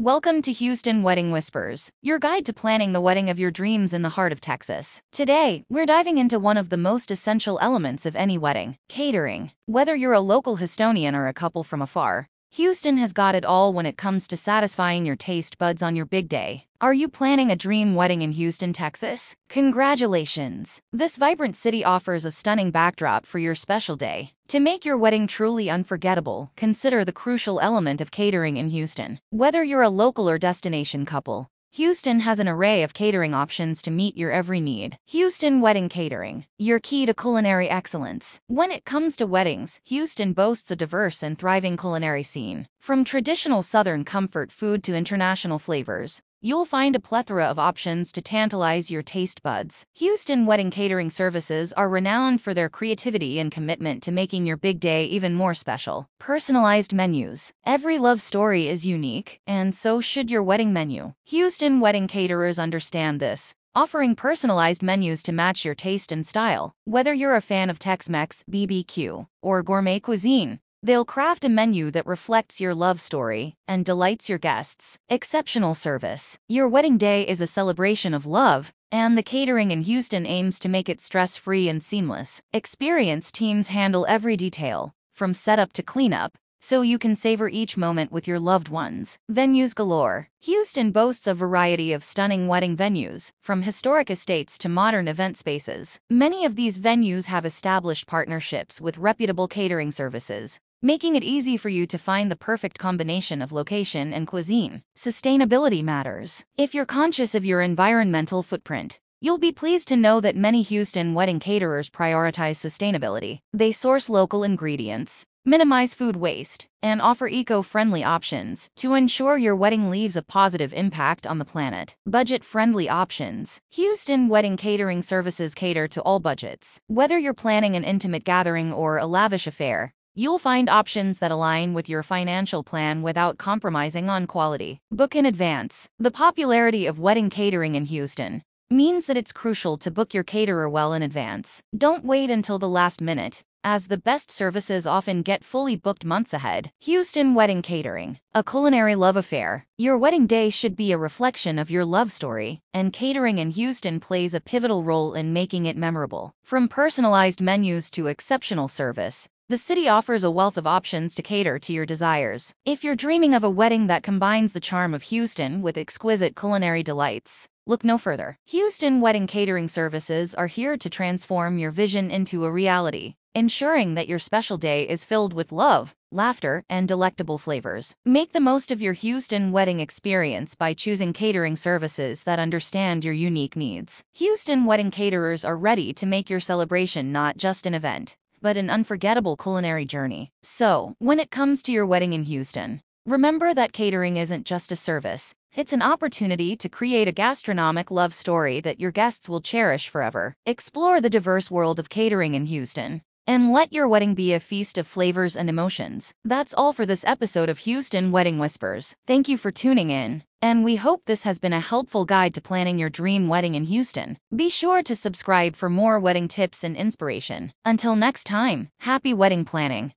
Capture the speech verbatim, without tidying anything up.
Welcome to Houston Wedding Whispers, your guide to planning the wedding of your dreams in the heart of Texas. Today, we're diving into one of the most essential elements of any wedding, catering. Whether you're a local Houstonian or a couple from afar, Houston has got it all when it comes to satisfying your taste buds on your big day. Are you planning a dream wedding in Houston, Texas? Congratulations! This vibrant city offers a stunning backdrop for your special day. To make your wedding truly unforgettable, consider the crucial element of catering in Houston. Whether you're a local or destination couple, Houston has an array of catering options to meet your every need. Houston Wedding Catering, your key to culinary excellence. When it comes to weddings, Houston boasts a diverse and thriving culinary scene. From traditional Southern comfort food to international flavors, you'll find a plethora of options to tantalize your taste buds. Houston Wedding Catering services are renowned for their creativity and commitment to making your big day even more special. Personalized menus. Every love story is unique, and so should your wedding menu. Houston wedding caterers understand this, offering personalized menus to match your taste and style. Whether you're a fan of Tex-Mex, B B Q, or gourmet cuisine, they'll craft a menu that reflects your love story and delights your guests. Exceptional service. Your wedding day is a celebration of love, and the catering in Houston aims to make it stress-free and seamless. Experienced teams handle every detail, from setup to cleanup, so you can savor each moment with your loved ones. Venues galore. Houston boasts a variety of stunning wedding venues, from historic estates to modern event spaces. Many of these venues have established partnerships with reputable catering services, making it easy for you to find the perfect combination of location and cuisine. Sustainability matters. If you're conscious of your environmental footprint, you'll be pleased to know that many Houston wedding caterers prioritize sustainability. They source local ingredients, minimize food waste, and offer eco-friendly options to ensure your wedding leaves a positive impact on the planet. Budget-friendly options. Houston Wedding Catering services cater to all budgets. Whether you're planning an intimate gathering or a lavish affair, you'll find options that align with your financial plan without compromising on quality. Book in advance. The popularity of wedding catering in Houston means that it's crucial to book your caterer well in advance. Don't wait until the last minute, as the best services often get fully booked months ahead. Houston Wedding Catering, a culinary love affair. Your wedding day should be a reflection of your love story, and catering in Houston plays a pivotal role in making it memorable. From personalized menus to exceptional service, the city offers a wealth of options to cater to your desires. If you're dreaming of a wedding that combines the charm of Houston with exquisite culinary delights, look no further. Houston Wedding Catering services are here to transform your vision into a reality, ensuring that your special day is filled with love, laughter, and delectable flavors. Make the most of your Houston wedding experience by choosing catering services that understand your unique needs. Houston wedding caterers are ready to make your celebration not just an event, but an unforgettable culinary journey. So, when it comes to your wedding in Houston, remember that catering isn't just a service, it's an opportunity to create a gastronomic love story that your guests will cherish forever. Explore the diverse world of catering in Houston, and let your wedding be a feast of flavors and emotions. That's all for this episode of Houston Wedding Whispers. Thank you for tuning in, and we hope this has been a helpful guide to planning your dream wedding in Houston. Be sure to subscribe for more wedding tips and inspiration. Until next time, happy wedding planning.